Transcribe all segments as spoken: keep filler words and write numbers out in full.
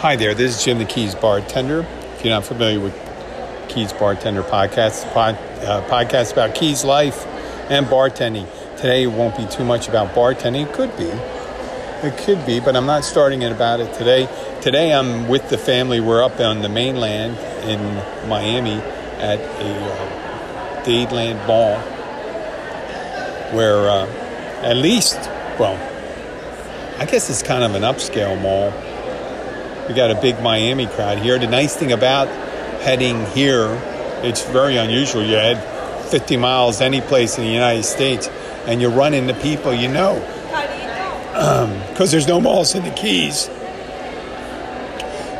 Hi there, this is Jim, the Keys Bartender. If you're not familiar with Keys Bartender podcast, pod, uh, podcast about Keys life and bartending. Today it won't be too much about bartending. It could be. It could be, but I'm not starting it about it today. Today I'm with the family. We're up on the mainland in Miami at a uh, Dadeland Mall where uh, at least, well, I guess it's kind of an upscale mall. We got a big Miami crowd here. The nice thing about heading here, it's very unusual. You head fifty miles any place in the United States, and you run into people you know. How do you know? Because um, there's no malls in the Keys.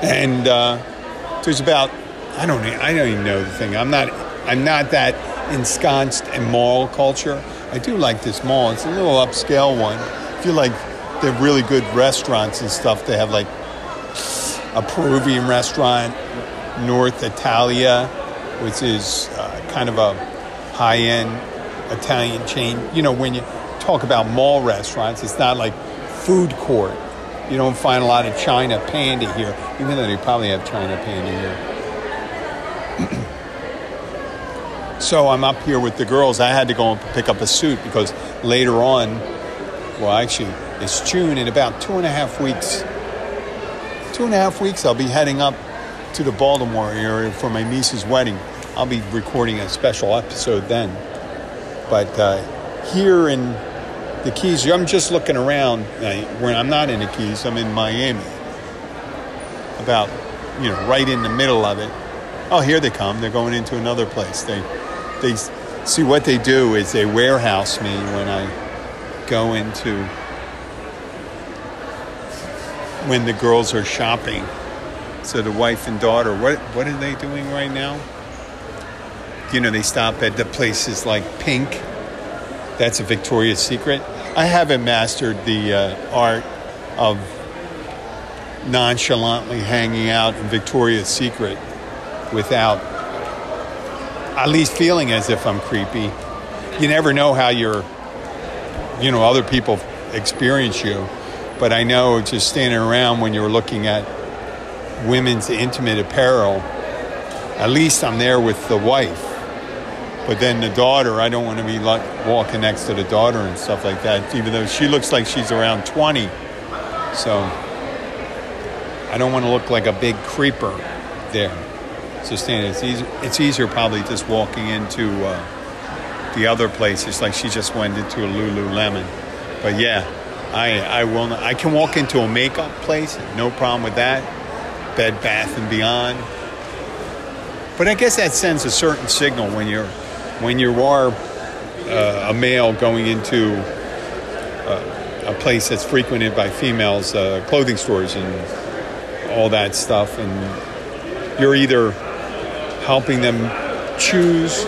And uh, there's about I don't I don't even know the thing. I'm not I'm not that ensconced in mall culture. I do like this mall. It's a little upscale one. I feel like they're really good restaurants and stuff. They have like a Peruvian restaurant, North Italia, which is uh, kind of a high-end Italian chain. You know, when you talk about mall restaurants, it's not like food court. You don't find a lot of China Panda here, even though they probably have China Panda here. So I'm up here with the girls. I had to go and pick up a suit because later on, well, actually, it's June. In about two and a half weeks, two and a half weeks, I'll be heading up to the Baltimore area for my niece's wedding. I'll be recording a special episode then. But uh, here in the Keys, I'm just looking around. I, when I'm not in the Keys, I'm in Miami. About, you know, right in the middle of it. Oh, here they come. They're going into another place. They, they see what they do is they warehouse me when I go into, when the girls are shopping. So the wife and daughter, what what are they doing right now? You know, they stop at the places like Pink. That's a Victoria's Secret. I haven't mastered the uh, art of nonchalantly hanging out in Victoria's Secret without at least feeling as if I'm creepy. You never know how your, you know, other people experience you. But I know just standing around when you're looking at women's intimate apparel, at least I'm there with the wife. But then the daughter, I don't want to be like walking next to the daughter and stuff like that, even though she looks like she's around twenty. So I don't want to look like a big creeper there. So standing, it's easier, it's easier probably just walking into uh, the other places, like she just went into a Lululemon. But yeah, I I will not, I can walk into a makeup place, no problem with that. Bed Bath and Beyond. But I guess that sends a certain signal when you're when you are uh, a male going into uh, a place that's frequented by females, uh, clothing stores and all that stuff, and you're either helping them choose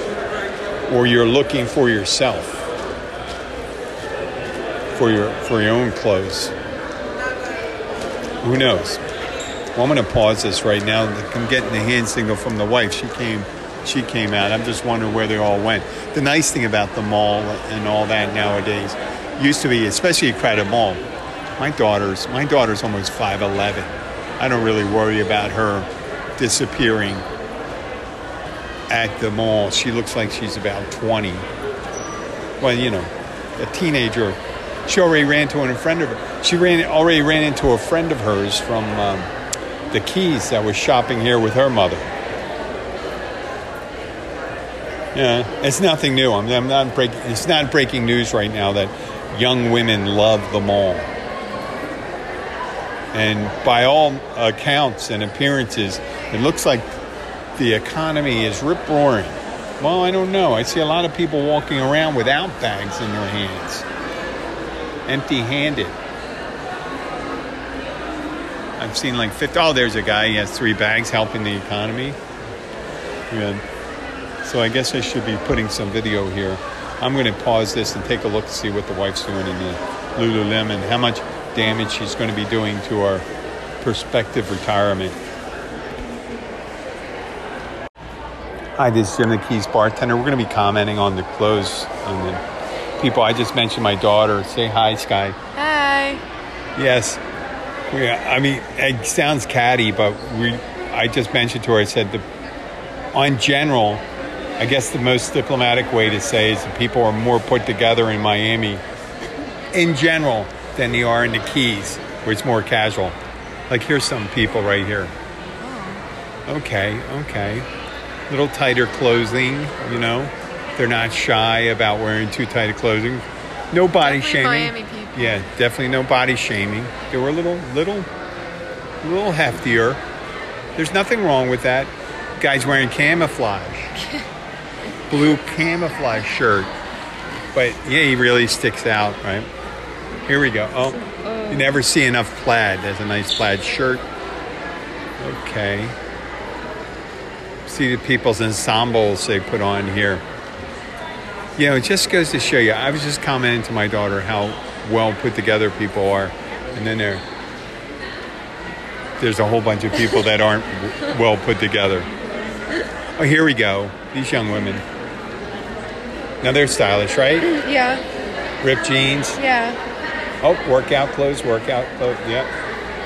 or you're looking for yourself for your for your own clothes. Who knows? Well, I'm going to pause this right now. I'm getting the hand signal from the wife. She came she came out. I'm just wondering where they all went. The nice thing about the mall and all that nowadays, used to be, especially at Credit Mall, my daughter's, my daughter's almost five eleven. I don't really worry about her disappearing at the mall. She looks like she's about twenty. Well, you know, a teenager. She already ran to a friend of her. She ran, already ran into a friend of hers from... Um, the Keys that was shopping here with her mother. Yeah, it's nothing new. I'm, I'm not breaking. It's not breaking news right now that young women love the mall, and by all accounts and appearances, it looks like the economy is rip roaring. Well, I don't know. I see a lot of people walking around without bags in their hands, empty-handed. I've seen like fifty. Oh, there's a guy. He has three bags helping the economy. Good. So I guess I should be putting some video here. I'm going to pause this and take a look to see what the wife's doing in the Lululemon. How much damage she's going to be doing to our prospective retirement. Hi, this is Jim the Keys Bartender. We're going to be commenting on the clothes on the people. I just mentioned my daughter. Say hi, Sky. Hi. Yes. Yeah, I mean, it sounds catty, but we, I just mentioned to her, I said, the, on general, I guess the most diplomatic way to say is that people are more put together in Miami in general than they are in the Keys, where it's more casual. Like, here's some people right here. Okay, okay. Little tighter clothing, you know. They're not shy about wearing too tight of clothing. No body definitely shaming. Miami people. Yeah, definitely no body shaming. They were a little, little, little heftier. There's nothing wrong with that. Guys wearing camouflage. Blue camouflage shirt, but yeah, he really sticks out, right? Here we go. Oh, oh, you never see enough plaid. There's a nice plaid shirt. Okay. See the people's ensembles they put on here. You know, it just goes to show you. I was just commenting to my daughter how well put together people are, and then there, there's a whole bunch of people that aren't well put together. Oh, here we go. These young women. Now they're stylish, right? Yeah. Ripped jeans. Yeah. Oh, workout clothes, workout clothes. Yep.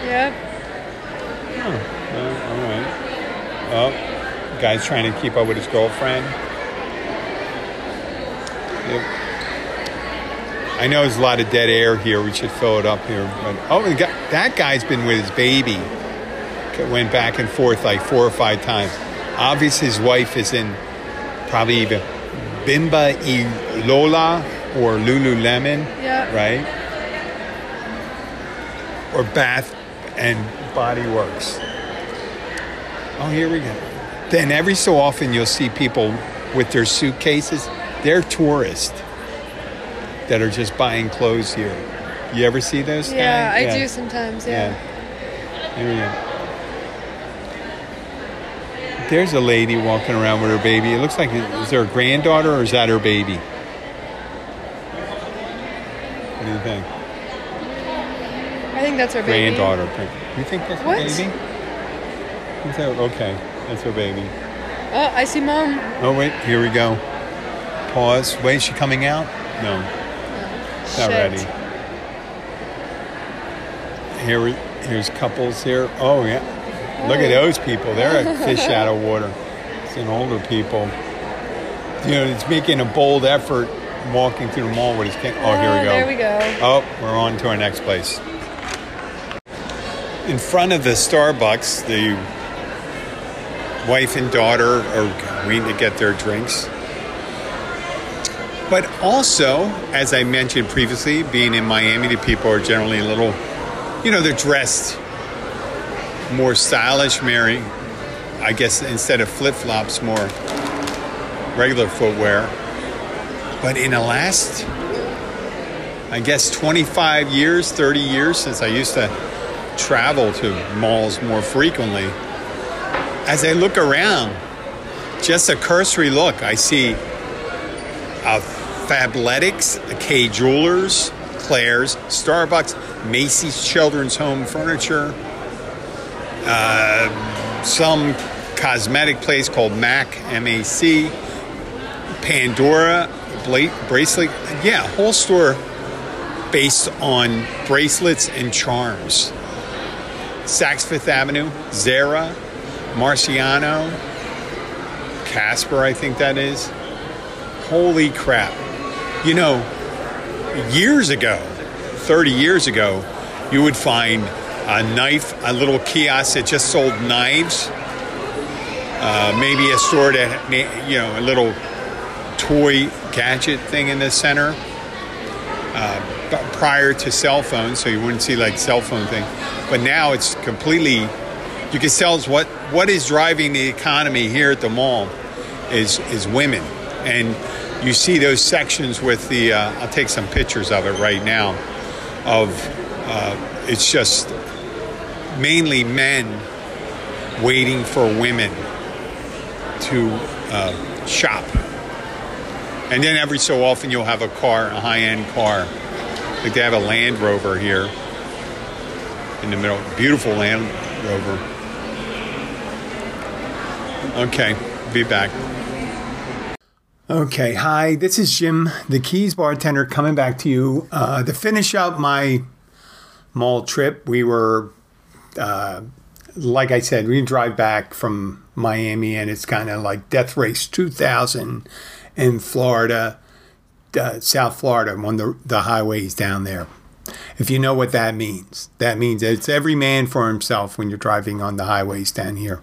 Yep. Oh, oh, all right. Oh, guy's trying to keep up with his girlfriend. Yep. I know there's a lot of dead air here. We should fill it up here. But, oh, and that guy's been with his baby. Went back and forth like four or five times. Obviously, his wife is in probably even Bimba y Lola or Lululemon, yeah, right? Or Bath and Body Works. Oh, here we go. Then every so often, you'll see people with their suitcases. They're tourists that are just buying clothes here. You ever see those? Yeah, guys? I yeah. do sometimes, yeah. yeah. Here we go. There's a lady walking around with her baby. It looks like, is there a granddaughter or is that her baby? What do you think? I think that's her baby. Granddaughter. You think that's what? her baby? That, okay, that's her baby. Oh, I see mom. Oh, wait, here we go. Pause. Wait, is she coming out? No. Oh, not ready. Here we, here's couples here. Oh, yeah. Look at those people. They're a fish out of water. It's an older people. You know, it's making a bold effort walking through the mall with his kid. Oh, here we go. There we go. Oh, we're on to our next place. In front of the Starbucks, the wife and daughter are waiting to get their drinks. But also, as I mentioned previously, being in Miami, the people are generally a little, you know, they're dressed more stylish, Mary, I guess, instead of flip-flops, more regular footwear. But in the last, I guess, twenty-five years, thirty years, since I used to travel to malls more frequently, as I look around, just a cursory look, I see a Fabletics, a K Jewelers, Claire's, Starbucks, Macy's Children's Home Furniture, Uh, some cosmetic place called M A C, M A C, Pandora, bla- bracelet. Yeah, whole store based on bracelets and charms. Saks Fifth Avenue, Zara, Marciano, Casper, I think that is. Holy crap. You know, years ago, thirty years ago, you would find a knife, a little kiosk that just sold knives, uh, maybe a store that, you know, a little toy gadget thing in the center, uh, but prior to cell phones, so you wouldn't see like cell phone thing. But now it's completely, you can tell what, what is driving the economy here at the mall is, is women. And you see those sections with the, uh, I'll take some pictures of it right now, of uh, it's just mainly men waiting for women to uh, shop. And then every so often you'll have a car, a high-end car. Like they have a Land Rover here in the middle. Beautiful Land Rover. Okay, be back. Okay, hi, this is Jim, the Keys bartender, coming back to you uh, to finish up my mall trip, we were, uh, like I said, we drive back from Miami, and it's kind of like Death Race two thousand in Florida, uh, South Florida, one of the, the highways down there. If you know what that means, that means it's every man for himself when you're driving on the highways down here.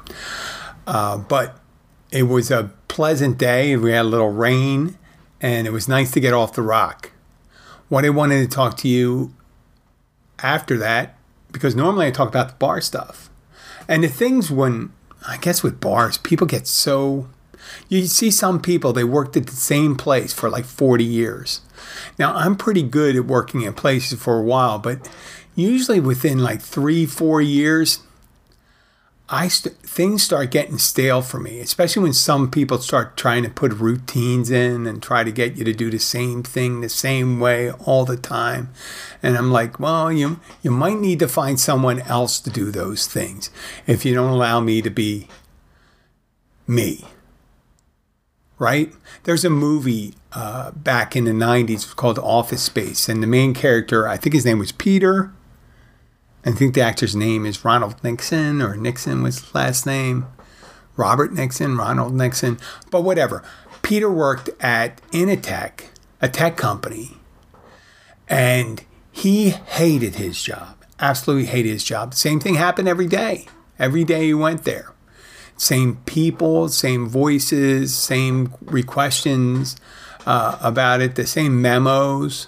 Uh, but it was a pleasant day. We had a little rain, and it was nice to get off the rock. What I wanted to talk to you after that, because normally I talk about the bar stuff. And the things when, I guess with bars, people get so... You see some people, they worked at the same place for like forty years. Now, I'm pretty good at working in places for a while, but usually within like three, four years, I st- things start getting stale for me, especially when some people start trying to put routines in and try to get you to do the same thing the same way all the time. And I'm like, well, you you might need to find someone else to do those things if you don't allow me to be me. Right? There's a movie uh, back in the nineties called Office Space, and the main character, I think his name was Peter. I think the actor's name is Ronald Nixon, or Nixon was his last name. Robert Nixon, Ronald Nixon, but whatever. Peter worked at Inatech, a tech company, and he hated his job. Absolutely hated his job. Same thing happened every day. Every day he went there. Same people, same voices, same questions uh, about it, the same memos.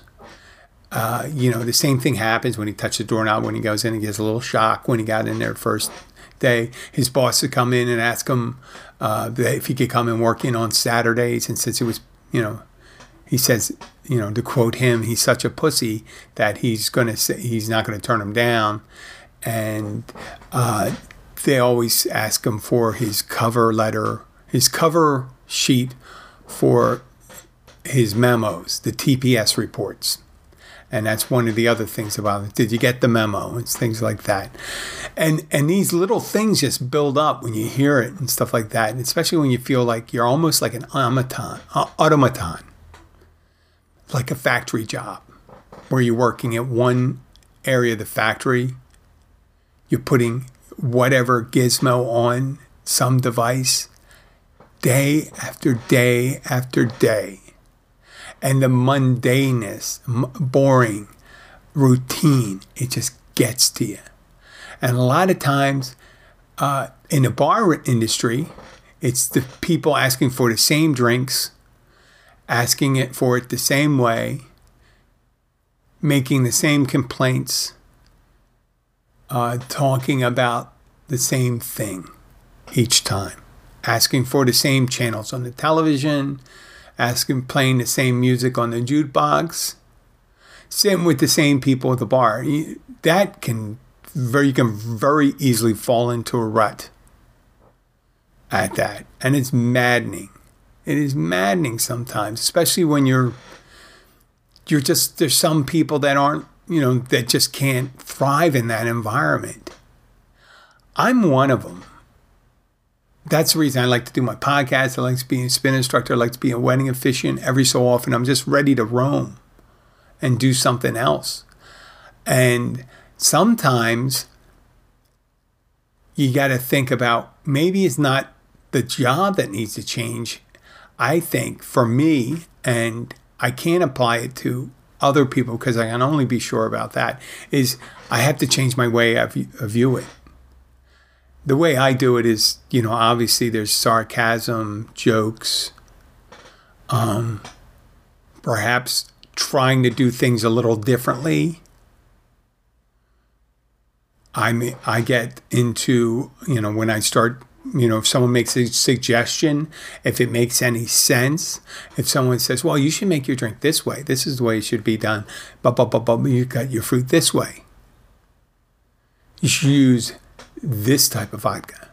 Uh, you know, the same thing happens when he touches the doorknob, when he goes in and gets a little shock when he got in there first day. His boss would come in and ask him uh, if he could come and work in on Saturdays. And since it was, you know, he says, you know, to quote him, he's such a pussy that he's going to say he's not going to turn him down. And, uh, they always ask him for his cover letter, his cover sheet for his memos, the T P S reports. And that's one of the other things about it. Did you get the memo? It's things like that. And and these little things just build up when you hear it and stuff like that. And especially when you feel like you're almost like an automaton, automaton, like a factory job where you're working at one area of the factory. You're putting whatever gizmo on some device day after day after day, and the mundaneness, boring routine, it just gets to you. And a lot of times uh, in the bar industry, it's the people asking for the same drinks, asking it for it the same way, making the same complaints, Uh, talking about the same thing each time, asking for the same channels on the television, asking playing the same music on the jukebox, sitting with the same people at the bar. That can very, you can very easily fall into a rut at that, and it's maddening. It is maddening sometimes, especially when you're you're just there's some people that aren't. You know, that just can't thrive in that environment. I'm one of them. That's the reason I like to do my podcast. I like to be a spin instructor. I like to be a wedding officiant. Every so often, I'm just ready to roam and do something else. And sometimes you got to think about, maybe it's not the job that needs to change. I think for me, and I can't apply it to other people because I can only be sure about that, is I have to change my way I view it. The way I do it is, you know, obviously there's sarcasm, jokes, um, perhaps trying to do things a little differently. I mean, I get into, you know, when I start, you know, if someone makes a suggestion, if it makes any sense, if someone says, well, you should make your drink this way. This is the way it should be done. But, but, but, but you cut your fruit this way. You should use this type of vodka.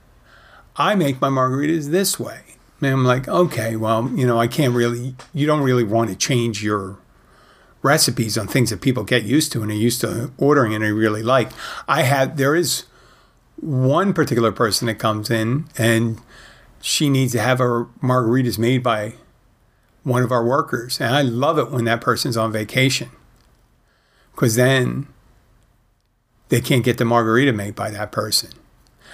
I make my margaritas this way. And I'm like, okay, well, you know, I can't really, you don't really want to change your recipes on things that people get used to and are used to ordering and they really like. I have, there is one particular person that comes in and she needs to have her margaritas made by one of our workers. And I love it when that person's on vacation, because then they can't get the margarita made by that person.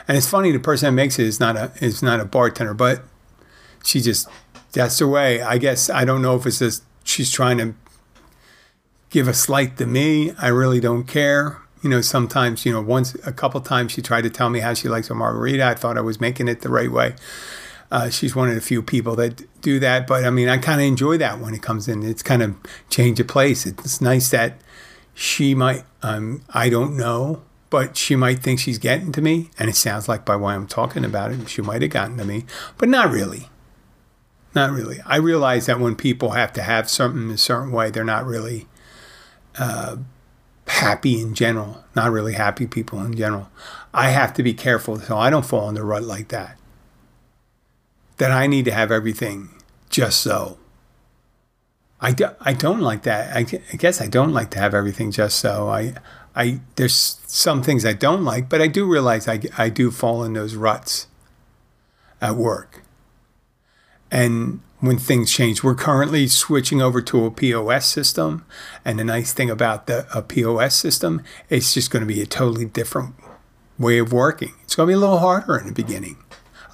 And it's funny, the person that makes it is not a is not a bartender, but she just, that's the way. I guess, I don't know if it's just she's trying to give a slight to me. I really don't care. You know, sometimes, you know, once, a couple times she tried to tell me how she likes a margarita. I thought I was making it the right way. Uh, she's one of the few people that do that. But, I mean, I kind of enjoy that when it comes in. It's kind of change of place. It's nice that she might, um, I don't know, but she might think she's getting to me. And it sounds like by why I'm talking about it, she might have gotten to me. But not really. Not really. I realize that when people have to have something a certain way, they're not really... Uh, happy in general, not really happy people in general. I have to be careful so I don't fall in the rut like that. That I need to have everything just so. I, do, I don't like that. I, I guess I don't like to have everything just so. I I there's some things I don't like, but I do realize I, I do fall in those ruts at work. And when things change, we're currently switching over to a P O S system. And the nice thing about the a P O S system, it's just going to be a totally different way of working. It's going to be a little harder in the beginning,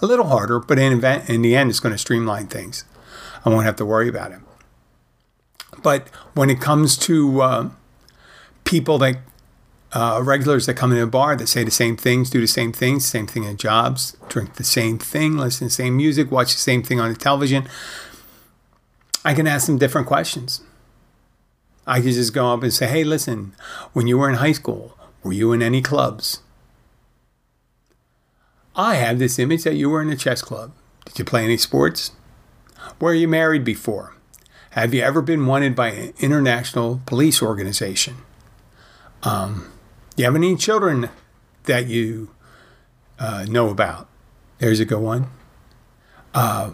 a little harder, but in, event, in the end, it's going to streamline things. I won't have to worry about it. But when it comes to uh, people that, uh, regulars that come in a bar that say the same things, do the same things, same thing at jobs, drink the same thing, listen to the same music, watch the same thing on the television, I can ask them different questions. I can just go up and say, hey, listen, when you were in high school, were you in any clubs? I have this image that you were in a chess club. Did you play any sports? Were you married before? Have you ever been wanted by an international police organization? Um... Do you have any children that you uh, know about? There's a good one. Uh,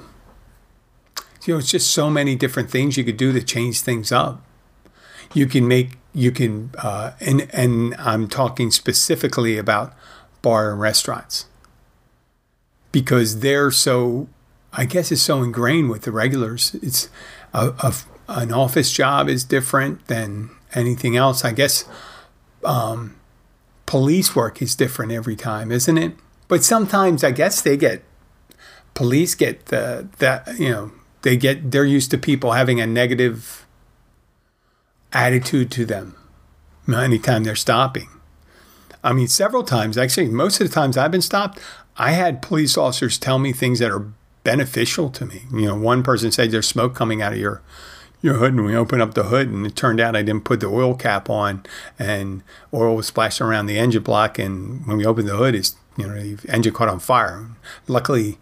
you know, it's just so many different things you could do to change things up. You can make, you can, uh, and and I'm talking specifically about bar and restaurants because they're so, I guess it's so ingrained with the regulars. It's a, a, an office job is different than anything else, I guess. Um, Police work is different every time, isn't it? But sometimes I guess they get, police get the, that, you know, they get, they're used to people having a negative attitude to them anytime they're stopping. I mean, several times, actually, most of the times I've been stopped, I had police officers tell me things that are beneficial to me. You know, one person said there's smoke coming out of your your hood, and we opened up the hood, and it turned out I didn't put the oil cap on, and oil was splashing around the engine block, and when we opened the hood, it's, you know, the engine caught on fire. Luckily,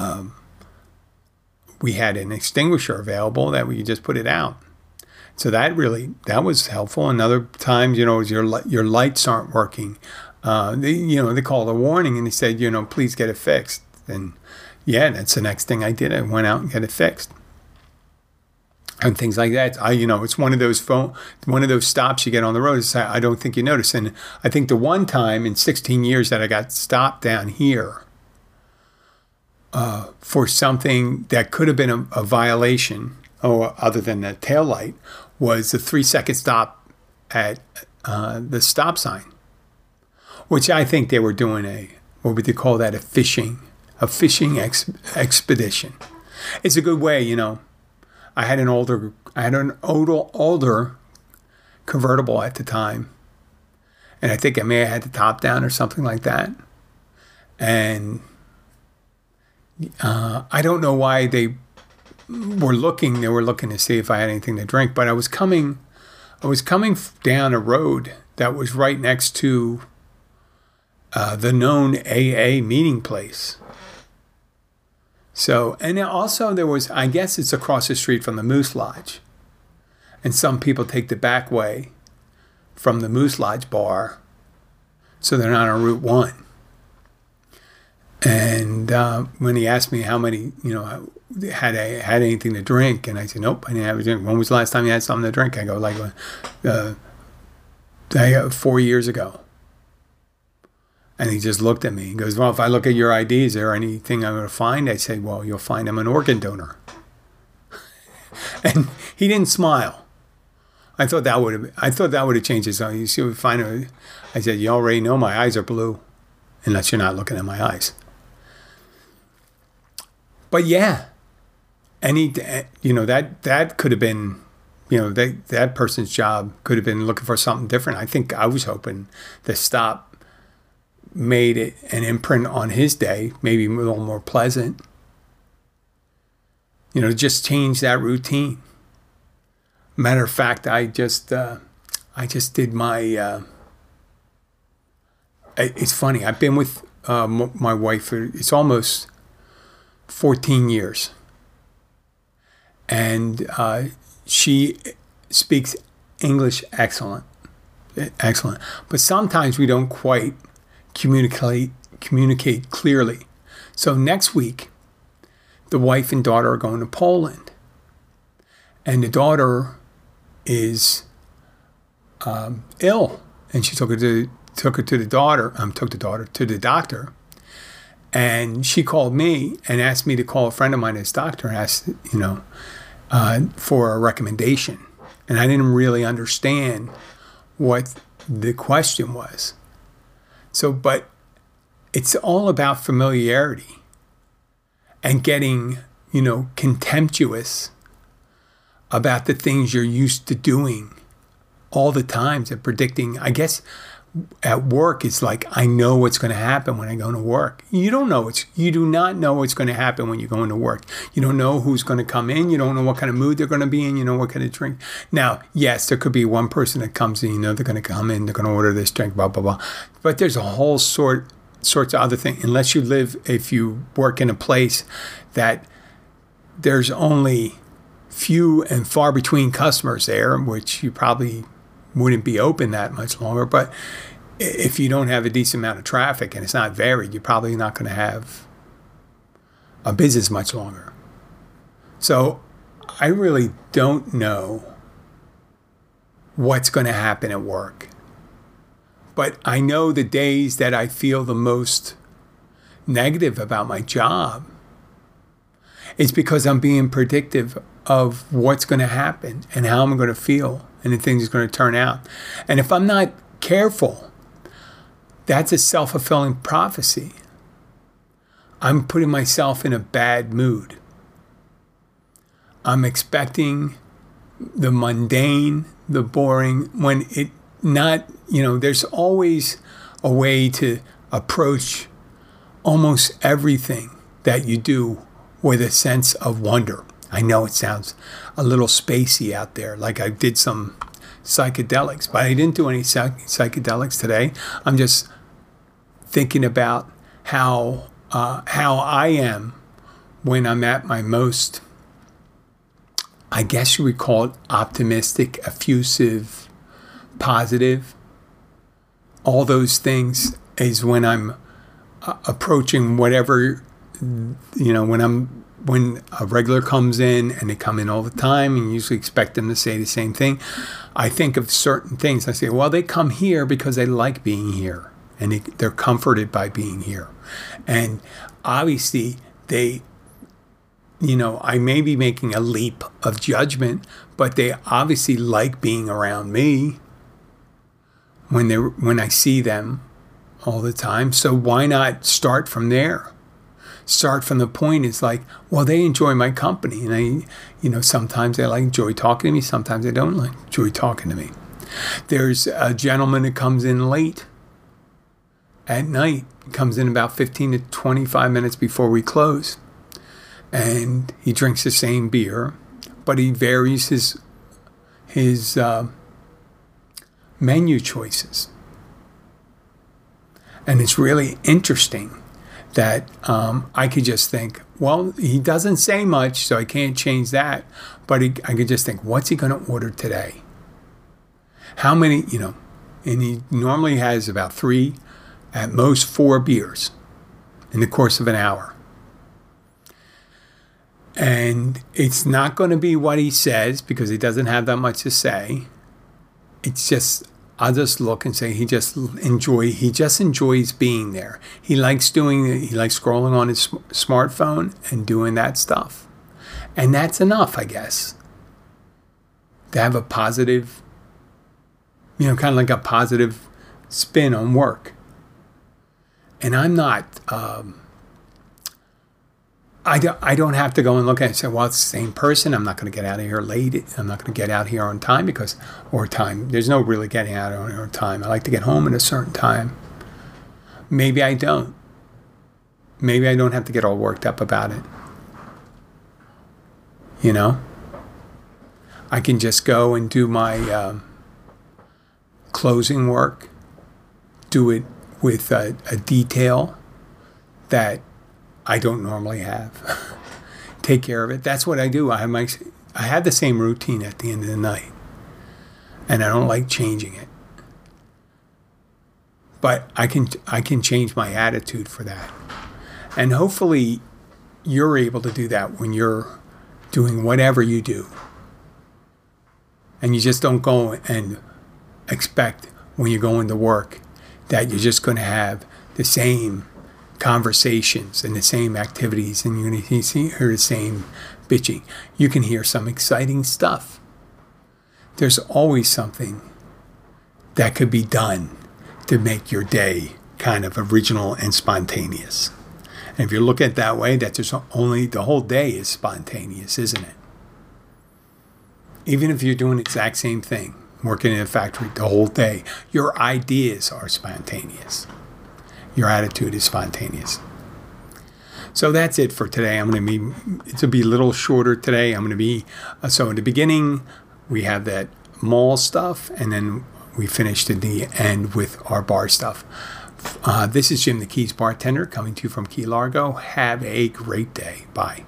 um, we had an extinguisher available that we could just put it out. So that really, that was helpful. And other times, you know, your your lights aren't working. Uh, they, you know, they called a warning, and they said, you know, please get it fixed. And yeah, that's the next thing I did. I went out and got it fixed. And things like that. I, you know, it's one of those phone, one of those stops you get on the road. It's, I don't think you notice. And I think the one time in sixteen years that I got stopped down here uh, for something that could have been a, a violation, or other than the taillight, was the three-second stop at uh, the stop sign, which I think they were doing a, what would they call that, a fishing, a fishing ex- expedition. It's a good way, you know. I had an older, I had an older, older convertible at the time, and I think I may have had the top down or something like that. And uh, I don't know why they were looking. They were looking to see if I had anything to drink. But I was coming, I was coming down a road that was right next to uh, the known A A meeting place. So, and also there was, I guess it's across the street from the Moose Lodge. And some people take the back way from the Moose Lodge bar, so they're not on Route One. And uh, when he asked me how many, you know, had I had anything to drink, and I said, nope, I didn't have a drink. When was the last time you had something to drink? I go, like, uh, uh, four years ago. And he just looked at me and goes, well, if I look at your I D, is there anything I'm going to find? I said, well, you'll find I'm an organ donor. And he didn't smile. I thought that would have I thought that would have changed it. So you see, we find her. I said, you already know my eyes are blue, unless you're not looking at my eyes. But yeah, any you know that that could have been, you know, that that person's job could have been looking for something different. I think I was hoping the stop made it an imprint on his day, maybe a little more pleasant. You know, just change that routine. Matter of fact, I just, uh, I just did my. Uh, it's funny. I've been with uh, my wife for it's almost fourteen years, and uh, she speaks English excellent, excellent. But sometimes we don't quite communicate communicate clearly. So next week, the wife and daughter are going to Poland, and the daughter is um, ill, and she took her to took her to the daughter. Um, took the daughter to the doctor, and she called me and asked me to call a friend of mine, as doctor, and asked you know uh, for a recommendation. And I didn't really understand what the question was. So, but it's all about familiarity. And getting, you know, contemptuous about the things you're used to doing all the time. And predicting, I guess, at work, it's like, I know what's going to happen when I go to work. You don't know. It's, you do not know what's going to happen when you're going to work. You don't know who's going to come in. You don't know what kind of mood they're going to be in. You know what kind of drink. Now, yes, there could be one person that comes in, you know, they're going to come in, they're going to order this drink, blah, blah, blah. But there's a whole sort sorts of other things, unless you live, if you work in a place that there's only few and far between customers there, which you probably wouldn't be open that much longer. But if you don't have a decent amount of traffic and it's not varied, you're probably not going to have a business much longer. So I really don't know what's going to happen at work. But I know the days that I feel the most negative about my job is because I'm being predictive of what's going to happen and how I'm going to feel and the things are going to turn out. And if I'm not careful, that's a self-fulfilling prophecy. I'm putting myself in a bad mood. I'm expecting the mundane, the boring, when it not, you know, there's always a way to approach almost everything that you do with a sense of wonder. I know it sounds a little spacey out there, like I did some psychedelics, but I didn't do any psych- psychedelics today. I'm just thinking about how uh, how I am when I'm at my most, I guess you would call it optimistic, effusive, positive. All those things is when I'm uh, approaching whatever, you know, when I'm when a regular comes in, and they come in all the time and you usually expect them to say the same thing. I think of certain things. I say, well, they come here because they like being here and they, they're comforted by being here. And obviously they, you know, I may be making a leap of judgment, but they obviously like being around me. When they when I see them all the time. So why not start from there? Start from the point. It's like, well, they enjoy my company. And I, you know, sometimes they like enjoy talking to me. Sometimes they don't like enjoy talking to me. There's a gentleman that comes in late at night. Comes in about fifteen to twenty-five minutes before we close. And he drinks the same beer. But he varies his, his, uh, menu choices. And it's really interesting that um, I could just think, well, he doesn't say much, so I can't change that. But he, I could just think, what's he going to order today? How many, you know, and he normally has about three, at most four beers in the course of an hour. And it's not going to be what he says because he doesn't have that much to say. It's just, I'll just look and say he just enjoy. He just enjoys being there. He likes doing, he likes scrolling on his sm- smartphone and doing that stuff. And that's enough, I guess, to have a positive you know, kind of like a positive spin on work. And I'm not, um, I, do, I don't have to go and look at it and say, well, it's the same person. I'm not going to get out of here late. I'm not going to get out here on time because, or time. There's no really getting out on, on time. I like to get home at a certain time. Maybe I don't. Maybe I don't have to get all worked up about it. You know? I can just go and do my um, closing work, do it with a, a detail that I don't normally have. Take care of it. That's what I do. I have my, I have the same routine at the end of the night, and I don't like changing it. But I can I can change my attitude for that, and hopefully, you're able to do that when you're doing whatever you do, and you just don't go and expect when you go into work that you're just going to have the same conversations and the same activities, and you're going to hear the same bitching. You can hear some exciting stuff. There's always something that could be done to make your day kind of original and spontaneous. And if you look at it that way, that there's only the whole day is spontaneous, isn't it? Even if you're doing the exact same thing, working in a factory the whole day, your ideas are spontaneous. Your attitude is spontaneous. So that's it for today. I'm going to be, it's going to be a little shorter today. I'm going to be, uh, so in the beginning, we have that mall stuff, and then we finished at the end with our bar stuff. Uh, this is Jim, the Keys Bartender, coming to you from Key Largo. Have a great day. Bye.